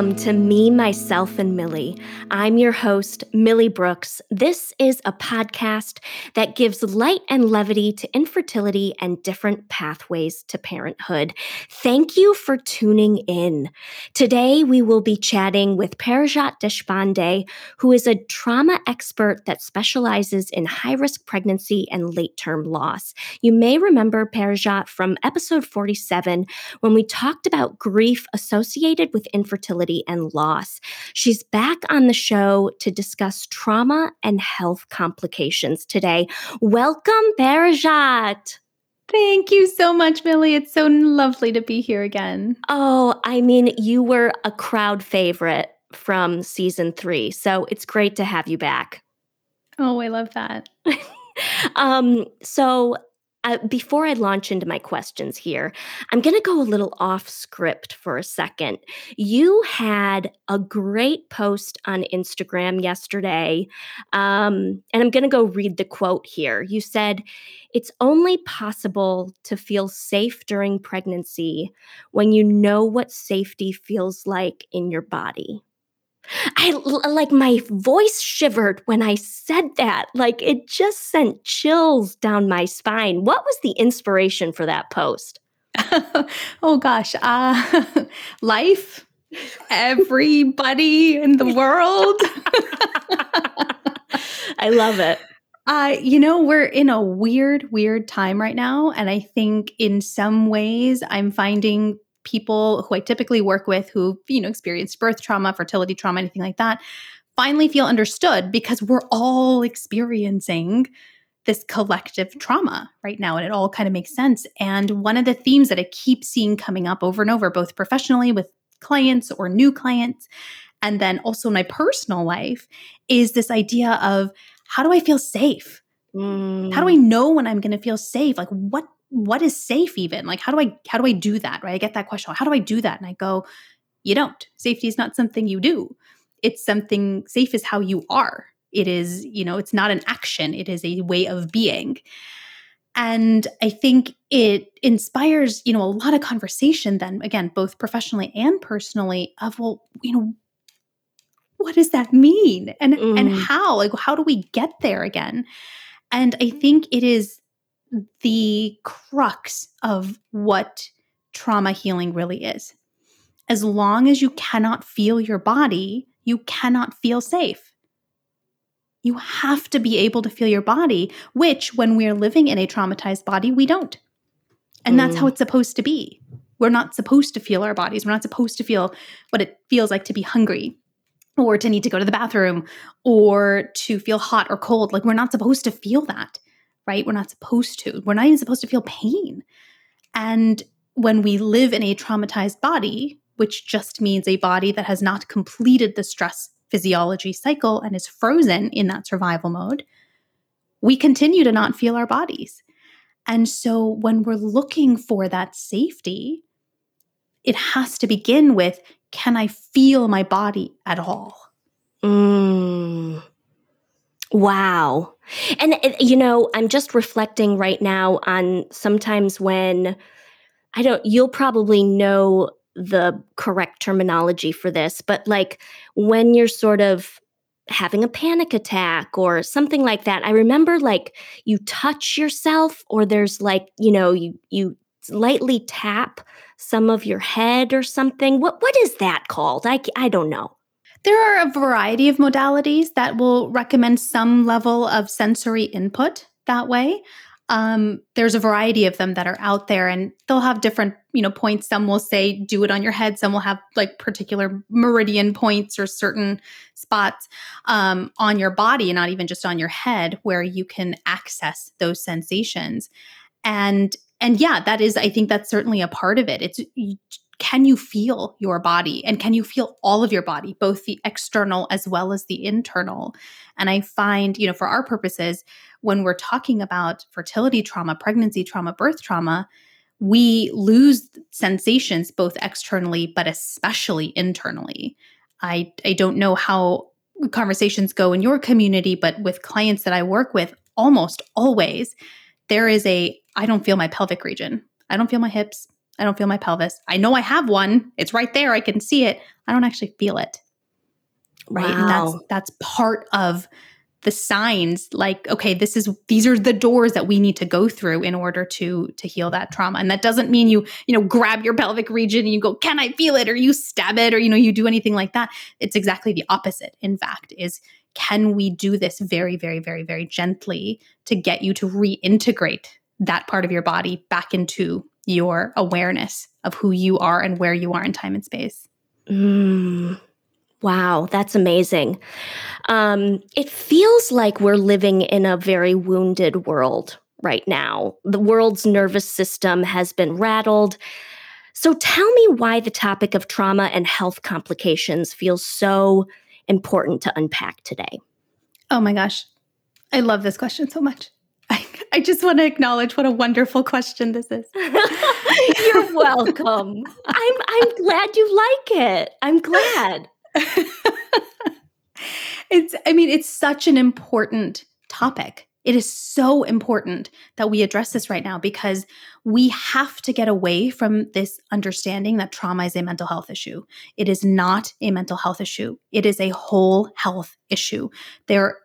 Welcome to Me, Myself, and Millie. I'm your host, Millie Brooks. This is a podcast that gives light and levity to infertility and different pathways to parenthood. Thank you for tuning in. Today, we will be chatting with Parijat Deshpande, who is a trauma expert that specializes in high-risk pregnancy and late-term loss. You may remember Parijat from episode 47 when we talked about grief associated with infertility and loss. She's back on the show to discuss trauma and health complications today. Welcome, Parijat. Thank you so much, Millie. It's so lovely to be here again. Oh, I mean, you were a crowd favorite from season 3, so it's great to have you back. Oh, I love that. Before I launch into my questions here, I'm going to go a little off script for a second. You had a great post on Instagram yesterday, and I'm going to go read the quote here. You said, "It's only possible to feel safe during pregnancy when you know what safety feels like in your body." My voice shivered when I said that. It just sent chills down my spine. What was the inspiration for that post? Oh, gosh. Life, everybody in the world. I love it. We're in a weird time right now. And I think in some ways I'm finding people who I typically work with who've, experienced birth trauma, fertility trauma, anything like that, finally feel understood because we're all experiencing this collective trauma right now. And it all kind of makes sense. And one of the themes that I keep seeing coming up over and over, both professionally with clients or new clients, and then also in my personal life, is this idea of how do I feel safe? How do I know when I'm going to feel safe? What is safe even? How do I do that? Right? I get that question. How do I do that? And I go, you don't. Safety is not something you do. It's something, safe is how you are. It is, it's not an action. It is a way of being. And I think it inspires, a lot of conversation then, again, both professionally and personally of, what does that mean? And how? How do we get there again? And I think it is the crux of what trauma healing really is. As long as you cannot feel your body, you cannot feel safe. You have to be able to feel your body, which when we're living in a traumatized body, we don't. And that's how it's supposed to be. We're not supposed to feel our bodies. We're not supposed to feel what it feels like to be hungry or to need to go to the bathroom or to feel hot or cold. We're not supposed to feel that. Right? We're not supposed to. We're not even supposed to feel pain. And when we live in a traumatized body, which just means a body that has not completed the stress physiology cycle and is frozen in that survival mode, we continue to not feel our bodies. And so when we're looking for that safety, it has to begin with, can I feel my body at all? Wow. And, I'm just reflecting right now on sometimes when you'll probably know the correct terminology for this, but when you're sort of having a panic attack or something like that, I remember you touch yourself or there's you lightly tap some of your head or something. What is that called? I don't know. There are a variety of modalities that will recommend some level of sensory input that way. There's a variety of them that are out there and they'll have different, points. Some will say do it on your head. Some will have particular meridian points or certain spots on your body and not even just on your head where you can access those sensations. And yeah, I think that's certainly a part of it. Can you feel your body and can you feel all of your body, both the external as well as the internal? And I find, for our purposes, when we're talking about fertility trauma, pregnancy trauma, birth trauma, we lose sensations both externally, but especially internally. I don't know how conversations go in your community, but with clients that I work with, almost always, there is I don't feel my pelvic region. I don't feel my hips. I don't feel my pelvis. I know I have one. It's right there. I can see it. I don't actually feel it. Right. Wow. And that's part of the signs, like, okay, these are the doors that we need to go through in order to heal that trauma. And that doesn't mean you grab your pelvic region and you go, can I feel it? Or you stab it, or, you do anything like that. It's exactly the opposite. In fact, is can we do this very, very, very, very gently to get you to reintegrate that part of your body back into your awareness of who you are and where you are in time and space. Wow, that's amazing. It feels like we're living in a very wounded world right now. The world's nervous system has been rattled. So tell me why the topic of trauma and health complications feels so important to unpack today. Oh my gosh, I love this question so much. I just want to acknowledge what a wonderful question this is. You're welcome. I'm glad you like it. I'm glad. It's such an important topic. It is so important that we address this right now because we have to get away from this understanding that trauma is a mental health issue. It is not a mental health issue. It is a whole health issue. There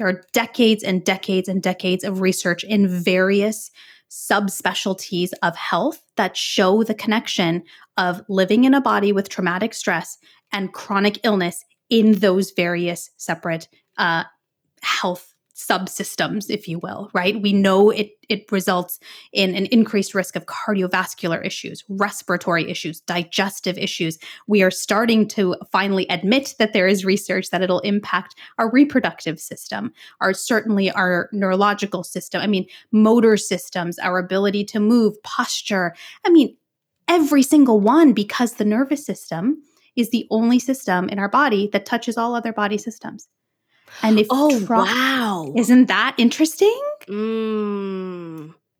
are decades and decades and decades of research in various subspecialties of health that show the connection of living in a body with traumatic stress and chronic illness in those various separate health subsystems, if you will, right? We know it results in an increased risk of cardiovascular issues, respiratory issues, digestive issues. We are starting to finally admit that there is research that it'll impact our reproductive system, certainly our neurological system, motor systems, our ability to move, posture, every single one, because the nervous system is the only system in our body that touches all other body systems. And wow, isn't that interesting?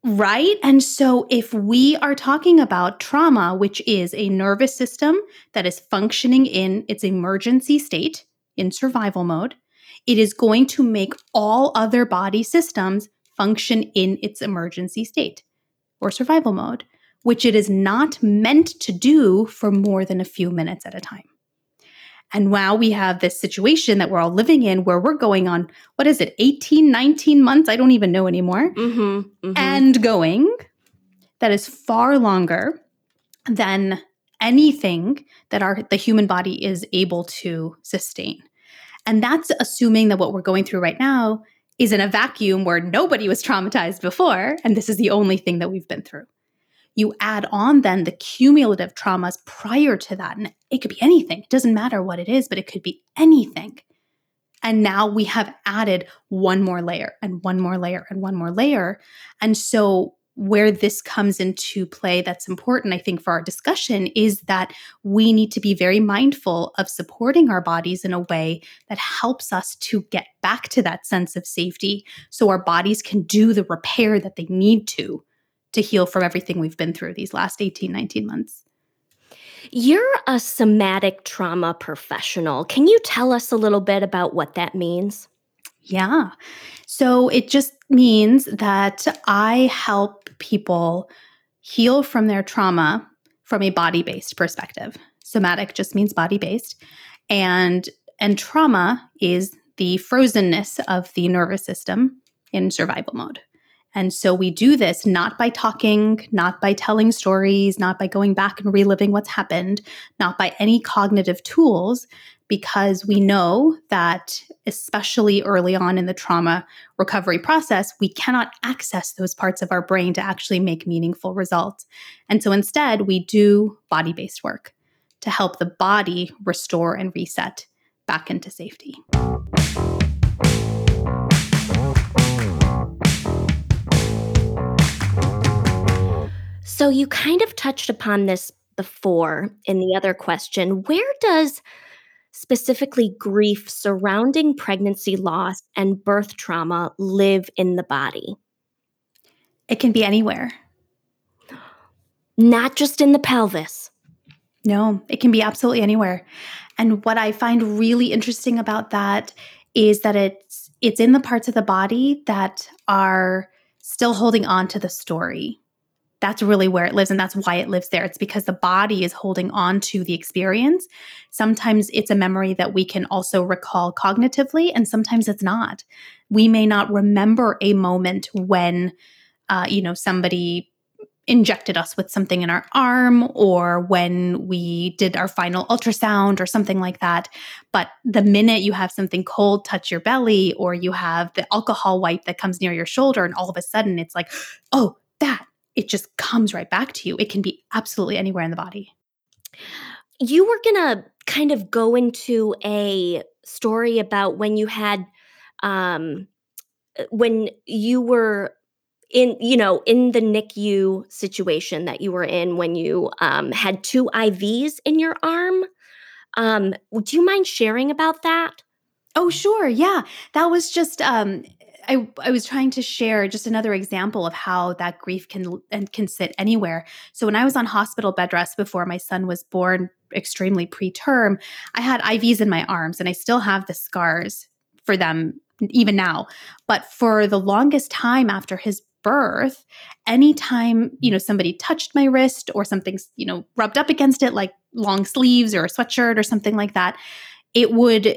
Right? And so if we are talking about trauma, which is a nervous system that is functioning in its emergency state, in survival mode, it is going to make all other body systems function in its emergency state or survival mode, which it is not meant to do for more than a few minutes at a time. And now we have this situation that we're all living in where we're going on, 18, 19 months? I don't even know anymore. And going that is far longer than anything that the human body is able to sustain. And that's assuming that what we're going through right now is in a vacuum where nobody was traumatized before, and this is the only thing that we've been through. You add on then the cumulative traumas prior to that. And it could be anything. It doesn't matter what it is, but it could be anything. And now we have added one more layer and one more layer and one more layer. And so where this comes into play that's important, I think, for our discussion is that we need to be very mindful of supporting our bodies in a way that helps us to get back to that sense of safety so our bodies can do the repair that they need to heal from everything we've been through these last 18, 19 months. You're a somatic trauma professional. Can you tell us a little bit about what that means? Yeah. So it just means that I help people heal from their trauma from a body-based perspective. Somatic just means body-based. And trauma is the frozenness of the nervous system in survival mode. And so we do this not by talking, not by telling stories, not by going back and reliving what's happened, not by any cognitive tools, because we know that especially early on in the trauma recovery process, we cannot access those parts of our brain to actually make meaningful results. And so instead, we do body-based work to help the body restore and reset back into safety. So you kind of touched upon this before in the other question. Where does specifically grief surrounding pregnancy loss and birth trauma live in the body? It can be anywhere. Not just in the pelvis. No, it can be absolutely anywhere. And what I find really interesting about that is that it's in the parts of the body that are still holding on to the story that's really where it lives, and that's why it lives there. It's because the body is holding on to the experience. Sometimes it's a memory that we can also recall cognitively, and sometimes it's not. We may not remember a moment when, somebody injected us with something in our arm, or when we did our final ultrasound or something like that. But the minute you have something cold touch your belly, or you have the alcohol wipe that comes near your shoulder, and all of a sudden it's like, oh, that. It just comes right back to you. It can be absolutely anywhere in the body. You were going to kind of go into a story about when you had, when you were in the NICU situation that you were in, when you had 2 IVs in your arm. Do you mind sharing about that? Oh, sure. Yeah. That was just... I was trying to share just another example of how that grief can sit anywhere. So when I was on hospital bed rest before my son was born, extremely preterm, I had IVs in my arms, and I still have the scars for them even now. But for the longest time after his birth, anytime, somebody touched my wrist or something, rubbed up against it, like long sleeves or a sweatshirt or something like that,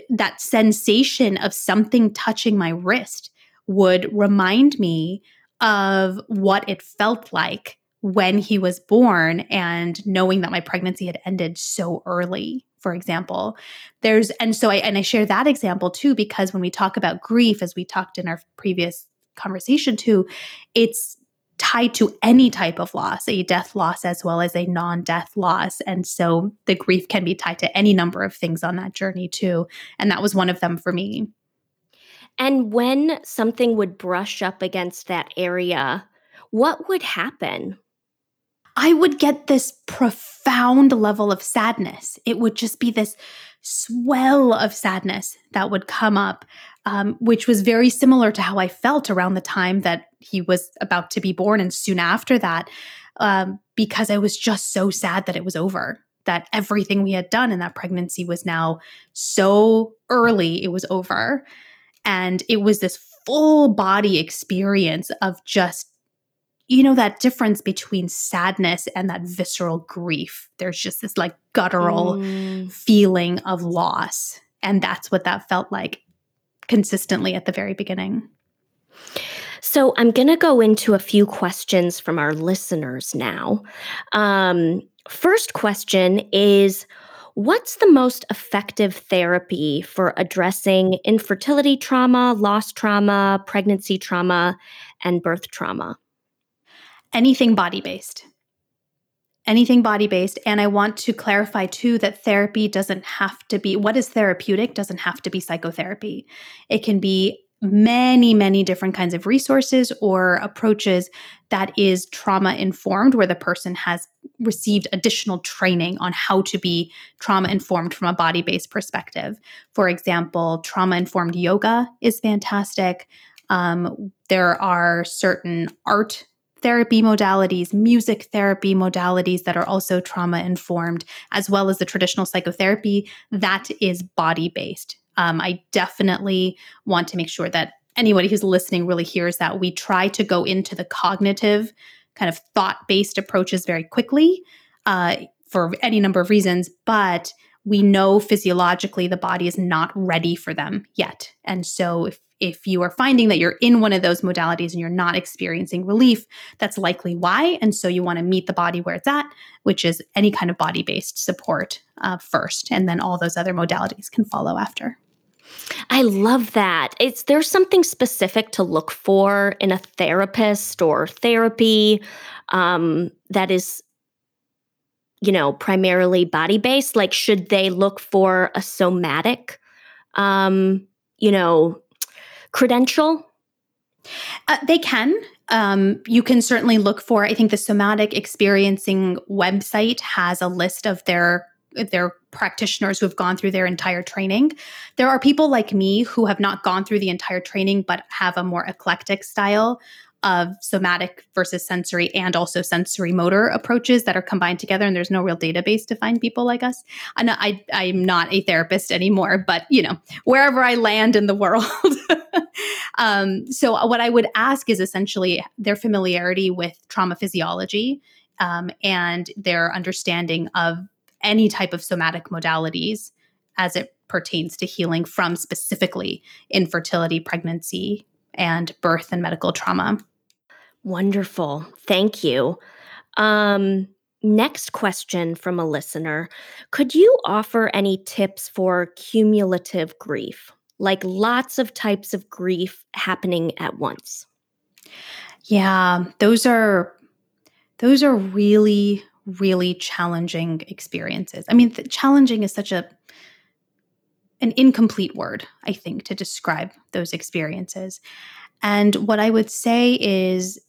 that sensation of something touching my wrist would remind me of what it felt like when he was born, and knowing that my pregnancy had ended so early, for example. I share that example too, because when we talk about grief, as we talked in our previous conversation too, it's tied to any type of loss, a death loss as well as a non-death loss. And so the grief can be tied to any number of things on that journey too. And that was one of them for me. And when something would brush up against that area, what would happen? I would get this profound level of sadness. It would just be this swell of sadness that would come up, which was very similar to how I felt around the time that he was about to be born and soon after that, because I was just so sad that it was over, that everything we had done in that pregnancy was now so early, it was over. And it was this full body experience of just, that difference between sadness and that visceral grief. There's just this like guttural feeling of loss. And that's what that felt like consistently at the very beginning. So I'm going to go into a few questions from our listeners now. First question is, what's the most effective therapy for addressing infertility trauma, loss trauma, pregnancy trauma, and birth trauma? Anything body-based. And I want to clarify too that therapy doesn't have to be, what is therapeutic doesn't have to be psychotherapy. It can be many, many different kinds of resources or approaches that is trauma-informed, where the person has received additional training on how to be trauma-informed from a body-based perspective. For example, trauma-informed yoga is fantastic. There are certain art therapy modalities, music therapy modalities that are also trauma-informed, as well as the traditional psychotherapy that is body-based. I definitely want to make sure that anybody who's listening really hears that we try to go into the cognitive kind of thought-based approaches very quickly for any number of reasons, but we know physiologically the body is not ready for them yet. And so if you are finding that you're in one of those modalities and you're not experiencing relief, that's likely why. And so you want to meet the body where it's at, which is any kind of body-based support first, and then all those other modalities can follow after. I love that. There's something specific to look for in a therapist or therapy that is, primarily body-based. Like, should they look for a somatic, credential? They can. You can certainly look for, I think the Somatic Experiencing website has a list of their practitioners who have gone through their entire training. There are people like me who have not gone through the entire training, but have a more eclectic style of somatic versus sensory and also sensory motor approaches that are combined together. And there's no real database to find people like us. I'm not a therapist anymore, but wherever I land in the world, So what I would ask is essentially their familiarity with trauma physiology and their understanding of any type of somatic modalities as it pertains to healing from specifically infertility, pregnancy, and birth and medical trauma. Wonderful. Thank you. Next question from a listener. Could you offer any tips for cumulative grief, like lots of types of grief happening at once? Yeah, those are really, really challenging experiences. I mean, challenging is such an incomplete word, I think, to describe those experiences. And what I would say is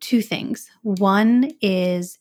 two things. One is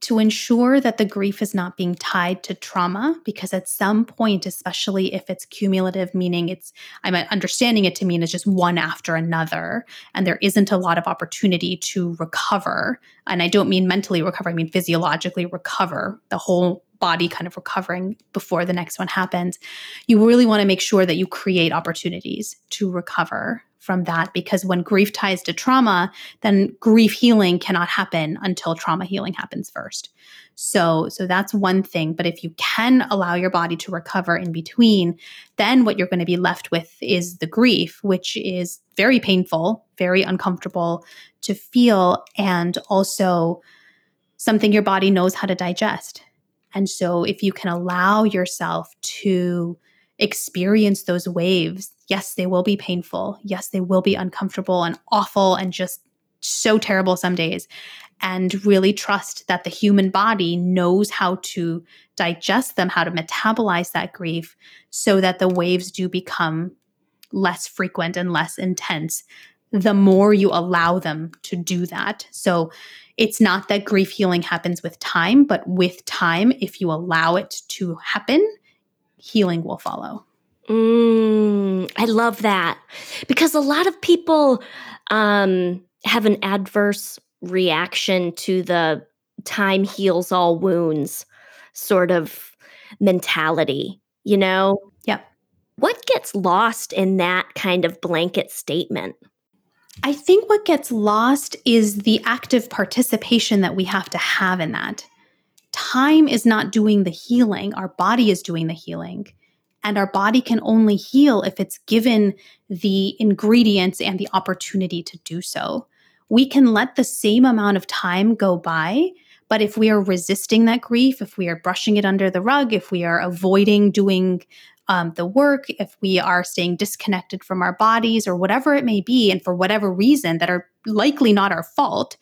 to ensure that the grief is not being tied to trauma, because at some point, especially if it's cumulative, meaning I'm understanding it to mean it's just one after another, and there isn't a lot of opportunity to recover. And I don't mean mentally recover, I mean physiologically recover, the whole body kind of recovering before the next one happens. You really want to make sure that you create opportunities to recover from that, because when grief ties to trauma, then grief healing cannot happen until trauma healing happens first. So that's one thing. But if you can allow your body to recover in between, then what you're going to be left with is the grief, which is very painful, very uncomfortable to feel, and also something your body knows how to digest. And so if you can allow yourself to experience those waves, yes, they will be painful. Yes, they will be uncomfortable and awful and just so terrible some days. And really trust that the human body knows how to digest them, how to metabolize that grief, so that the waves do become less frequent and less intense the more you allow them to do that. So it's not that grief healing happens with time, but with time, if you allow it to happen, healing will follow. I love that, because a lot of people have an adverse reaction to the time heals all wounds sort of mentality, you know? Yep. What gets lost in that kind of blanket statement? I think what gets lost is the active participation that we have to have in that. Time is not doing the healing. Our body is doing the healing. And our body can only heal if it's given the ingredients and the opportunity to do so. We can let the same amount of time go by, but if we are resisting that grief, if we are brushing it under the rug, if we are avoiding doing the work, if we are staying disconnected from our bodies or whatever it may be, and for whatever reason that are likely not our fault,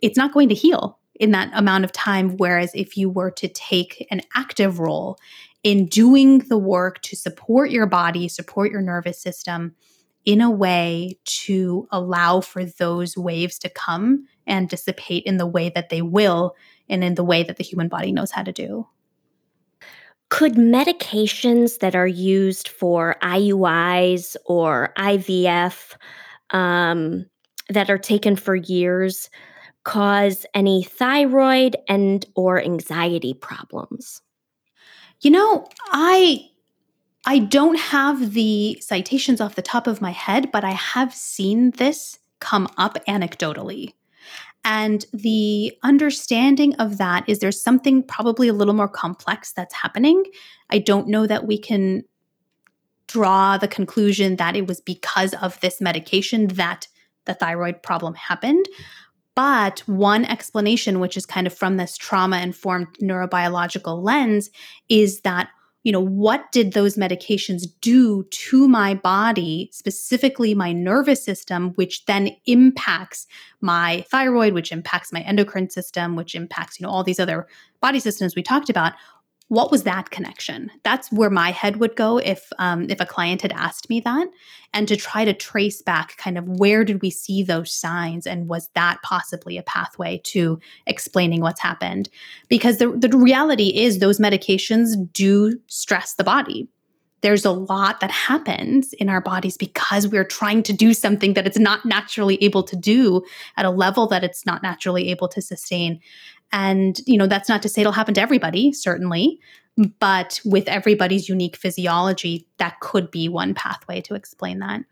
it's not going to heal in that amount of time. Whereas if you were to take an active role in doing the work to support your body, support your nervous system in a way to allow for those waves to come and dissipate in the way that they will and in the way that the human body knows how to do. Could medications that are used for IUIs or IVF that are taken for years cause any thyroid and or anxiety problems? You know, I don't have the citations off the top of my head, but I have seen this come up anecdotally. And the understanding of that is there's something probably a little more complex that's happening. I don't know that we can draw the conclusion that it was because of this medication that the thyroid problem happened. But one explanation, which is kind of from this trauma-informed neurobiological lens, is that, you know, what did those medications do to my body, specifically my nervous system, which then impacts my thyroid, which impacts my endocrine system, which impacts, you know, all these other body systems we talked about. What was that connection? That's where my head would go if a client had asked me that, and to try to trace back kind of where did we see those signs, and was that possibly a pathway to explaining what's happened? Because the reality is those medications do stress the body. There's a lot that happens in our bodies because we're trying to do something that it's not naturally able to do at a level that it's not naturally able to sustain. And, you know, that's not to say it'll happen to everybody, certainly, but with everybody's unique physiology, that could be one pathway to explain that.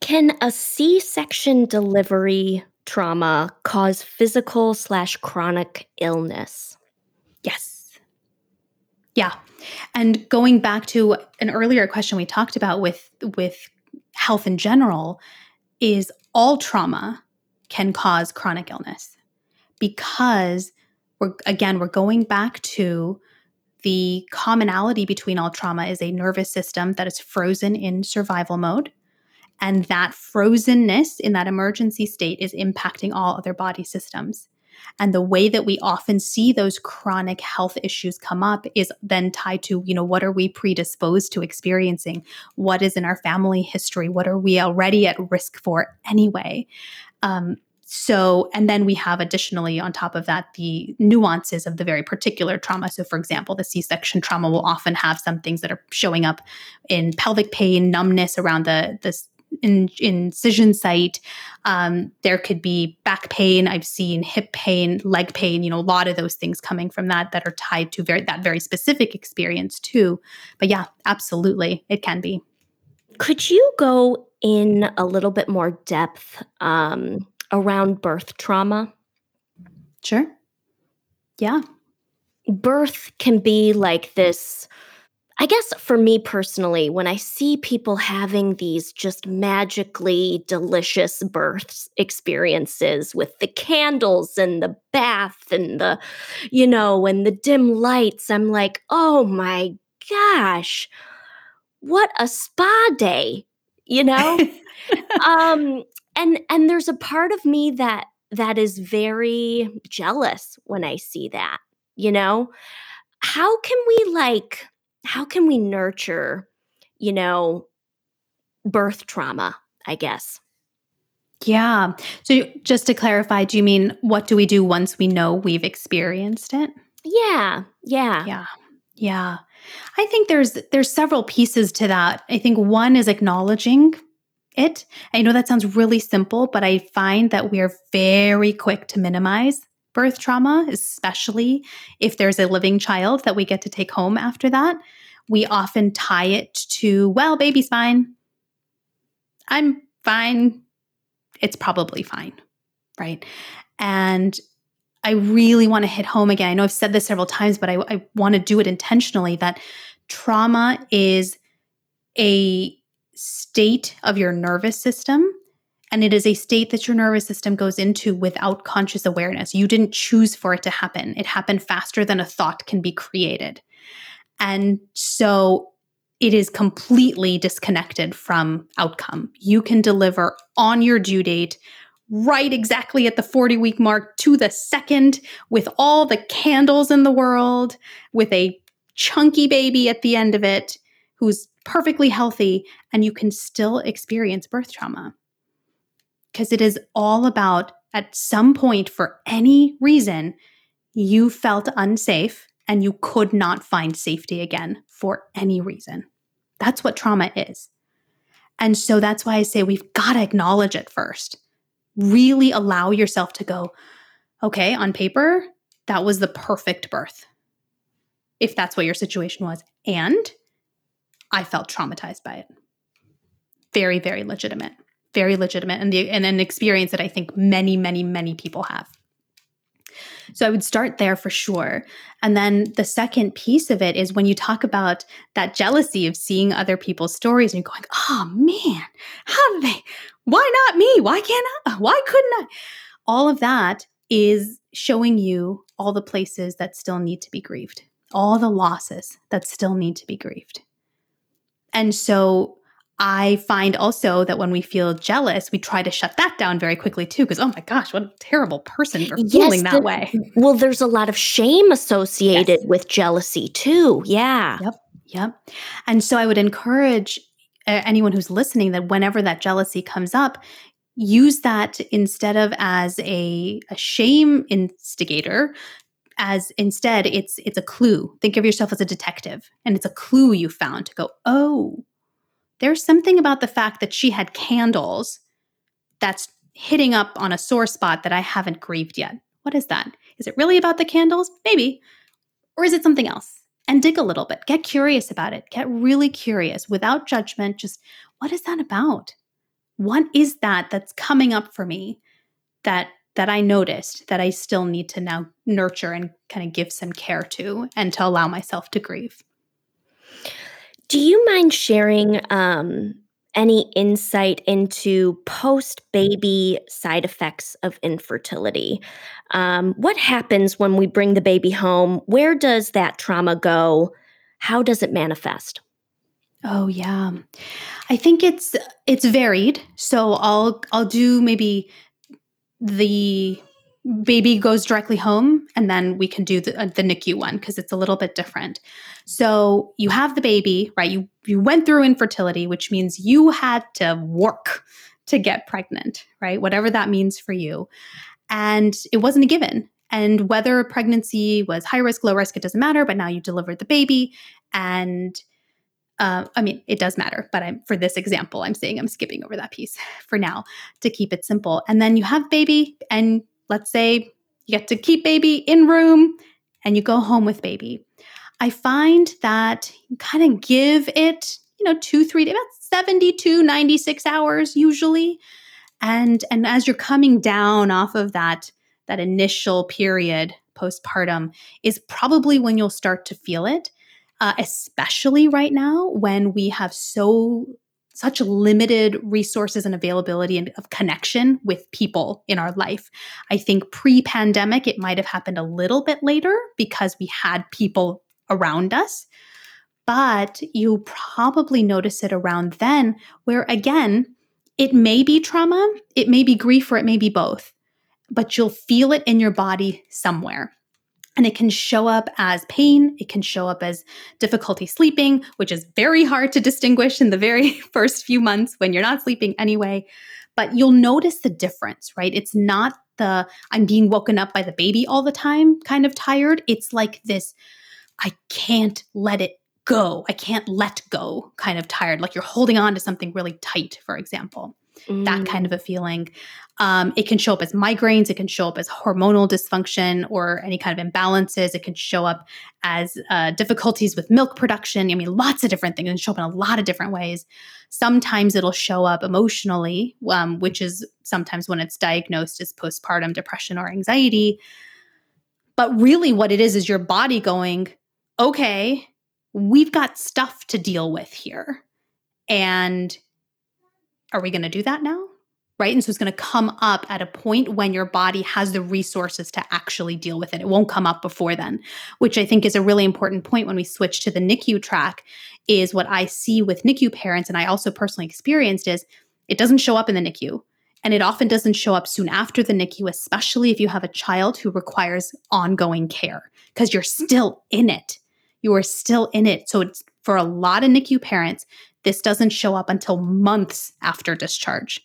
Can a C-section delivery trauma cause physical / chronic illness? Yes. Yeah. And going back to an earlier question we talked about with health in general, is all trauma can cause chronic illness, because we're going back to the commonality between all trauma is a nervous system that is frozen in survival mode. And that frozenness in that emergency state is impacting all other body systems. And the way that we often see those chronic health issues come up is then tied to, you know, what are we predisposed to experiencing? What is in our family history? What are we already at risk for anyway? So, and then we have additionally on top of that, the nuances of the very particular trauma. So for example, the C-section trauma will often have some things that are showing up in pelvic pain, numbness around the incision site. There could be back pain. I've seen hip pain, leg pain, you know, a lot of those things coming from that are tied to that very specific experience too. But yeah, absolutely, it can be. Could you go in a little bit more depth around birth trauma? Sure. Yeah. Birth can be like this. I guess for me personally, when I see people having these just magically delicious birth experiences with the candles and the bath and the, you know, and the dim lights, I'm like, oh my gosh, what a spa day, you know? And there's a part of me that is very jealous when I see that, you know? How can we nurture, you know, birth trauma, I guess? Yeah. So just to clarify, do you mean what do we do once we know we've experienced it? Yeah. I think there's several pieces to that. I think one is acknowledging it. I know that sounds really simple, but I find that we are very quick to minimize birth trauma, especially if there's a living child that we get to take home after that. We often tie it to, well, baby's fine. I'm fine. It's probably fine, right? And I really want to hit home again. I know I've said this several times, but I want to do it intentionally, that trauma is a state of your nervous system. And it is a state that your nervous system goes into without conscious awareness. You didn't choose for it to happen. It happened faster than a thought can be created. And so it is completely disconnected from outcome. You can deliver on your due date, right exactly at the 40-week mark to the second, with all the candles in the world, with a chunky baby at the end of it who's perfectly healthy, and you can still experience birth trauma. Because it is all about, at some point, for any reason, you felt unsafe and you could not find safety again for any reason. That's what trauma is. And so that's why I say we've got to acknowledge it first. Really allow yourself to go, okay, on paper, that was the perfect birth, if that's what your situation was. And I felt traumatized by it. Very, very legitimate. Very legitimate, and an experience that I think many, many, many people have. So I would start there for sure. And then the second piece of it is when you talk about that jealousy of seeing other people's stories and going, oh man, how did they, why not me? Why can't I? Why couldn't I? All of that is showing you all the places that still need to be grieved, all the losses that still need to be grieved. And so I find also that when we feel jealous, we try to shut that down very quickly too, because, oh my gosh, what a terrible person for feeling that way. Well, there's a lot of shame associated with jealousy too. Yeah. Yep. And so I would encourage anyone who's listening that whenever that jealousy comes up, use that instead of as a shame instigator, as instead it's a clue. Think of yourself as a detective, and it's a clue you found to go, oh, there's something about the fact that she had candles that's hitting up on a sore spot that I haven't grieved yet, What is that? Is it really about the candles? Maybe. Or is it something else? And dig a little bit. Get curious about it. Get really curious without judgment. Just, what is that about? What is that that's coming up for me that I noticed that I still need to now nurture and kind of give some care to and to allow myself to grieve? Do you mind sharing any insight into post-baby side effects of infertility? What happens when we bring the baby home? Where does that trauma go? How does it manifest? Oh, yeah. I think it's varied. So I'll do maybe the baby goes directly home, and then we can do the NICU one because it's a little bit different. So you have the baby, right? You went through infertility, which means you had to work to get pregnant, right? Whatever that means for you. And it wasn't a given. And whether pregnancy was high risk, low risk, it doesn't matter. But now you delivered the baby, and I mean, it does matter, but for this example, I'm skipping over that piece for now to keep it simple. And then you have baby, and let's say you get to keep baby in room and you go home with baby. I find that you kind of give it, 2-3 days, about 72, 96 hours usually. And as you're coming down off of that initial period postpartum is probably when you'll start to feel it. Especially right now when we have such limited resources and availability and of connection with people in our life. I think pre-pandemic, it might have happened a little bit later because we had people around us, but you probably notice it around then where, again, it may be trauma, it may be grief, or it may be both, but you'll feel it in your body somewhere. And it can show up as pain. It can show up as difficulty sleeping, which is very hard to distinguish in the very first few months when you're not sleeping anyway. But you'll notice the difference, right? It's not the I'm being woken up by the baby all the time kind of tired. It's like this, I can't let it go. I can't let go kind of tired. Like you're holding on to something really tight, for example. That kind of a feeling. It can show up as migraines. It can show up as hormonal dysfunction or any kind of imbalances. It can show up as difficulties with milk production. I mean, lots of different things. It can show up in a lot of different ways. Sometimes it'll show up emotionally, which is sometimes when it's diagnosed as postpartum depression or anxiety. But really what it is your body going, okay, we've got stuff to deal with here. And are we going to do that now? Right? And so it's going to come up at a point when your body has the resources to actually deal with it. It won't come up before then, which I think is a really important point when we switch to the NICU track is what I see with NICU parents, and I also personally experienced is it doesn't show up in the NICU, and it often doesn't show up soon after the NICU, especially if you have a child who requires ongoing care because you're still in it. You are still in it. So it's for a lot of NICU parents, this doesn't show up until months after discharge.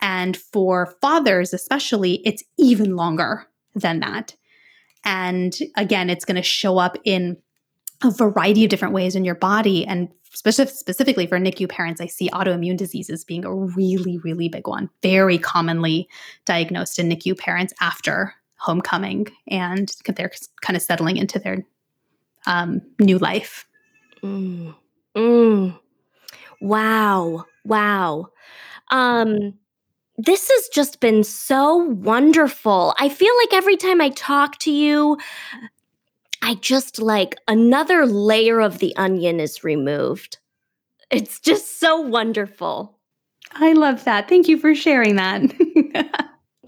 And for fathers especially, it's even longer than that. And again, it's going to show up in a variety of different ways in your body. And specifically for NICU parents, I see autoimmune diseases being a really, really big one, very commonly diagnosed in NICU parents after homecoming and they're kind of settling into their new life. Wow. This has just been so wonderful. I feel like every time I talk to you, I just like another layer of the onion is removed. It's just so wonderful. I love that. Thank you for sharing that.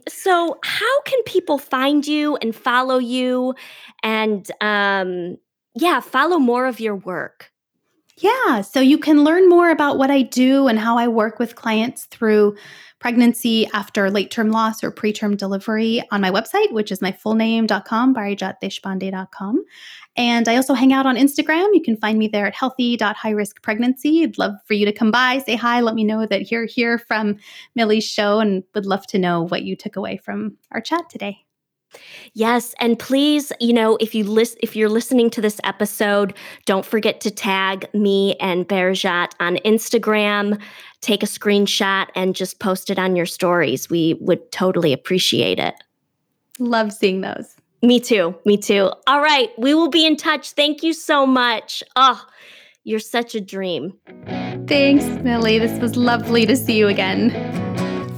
So how can people find you and follow you and, follow more of your work? Yeah. So you can learn more about what I do and how I work with clients through pregnancy after late-term loss or preterm delivery on my website, which is my full name.com, parijatdeshpande.com. And I also hang out on Instagram. You can find me there at healthy.highriskpregnancy. I'd love for you to come by, say hi, let me know that you're here from Millie's show, and would love to know what you took away from our chat today. Yes. And please, if you're listening to this episode, don't forget to tag me and Parijat on Instagram. Take a screenshot and just post it on your stories. We would totally appreciate it. Love seeing those. Me too. Me too. All right. We will be in touch. Thank you so much. Oh, you're such a dream. Thanks, Millie. This was lovely to see you again.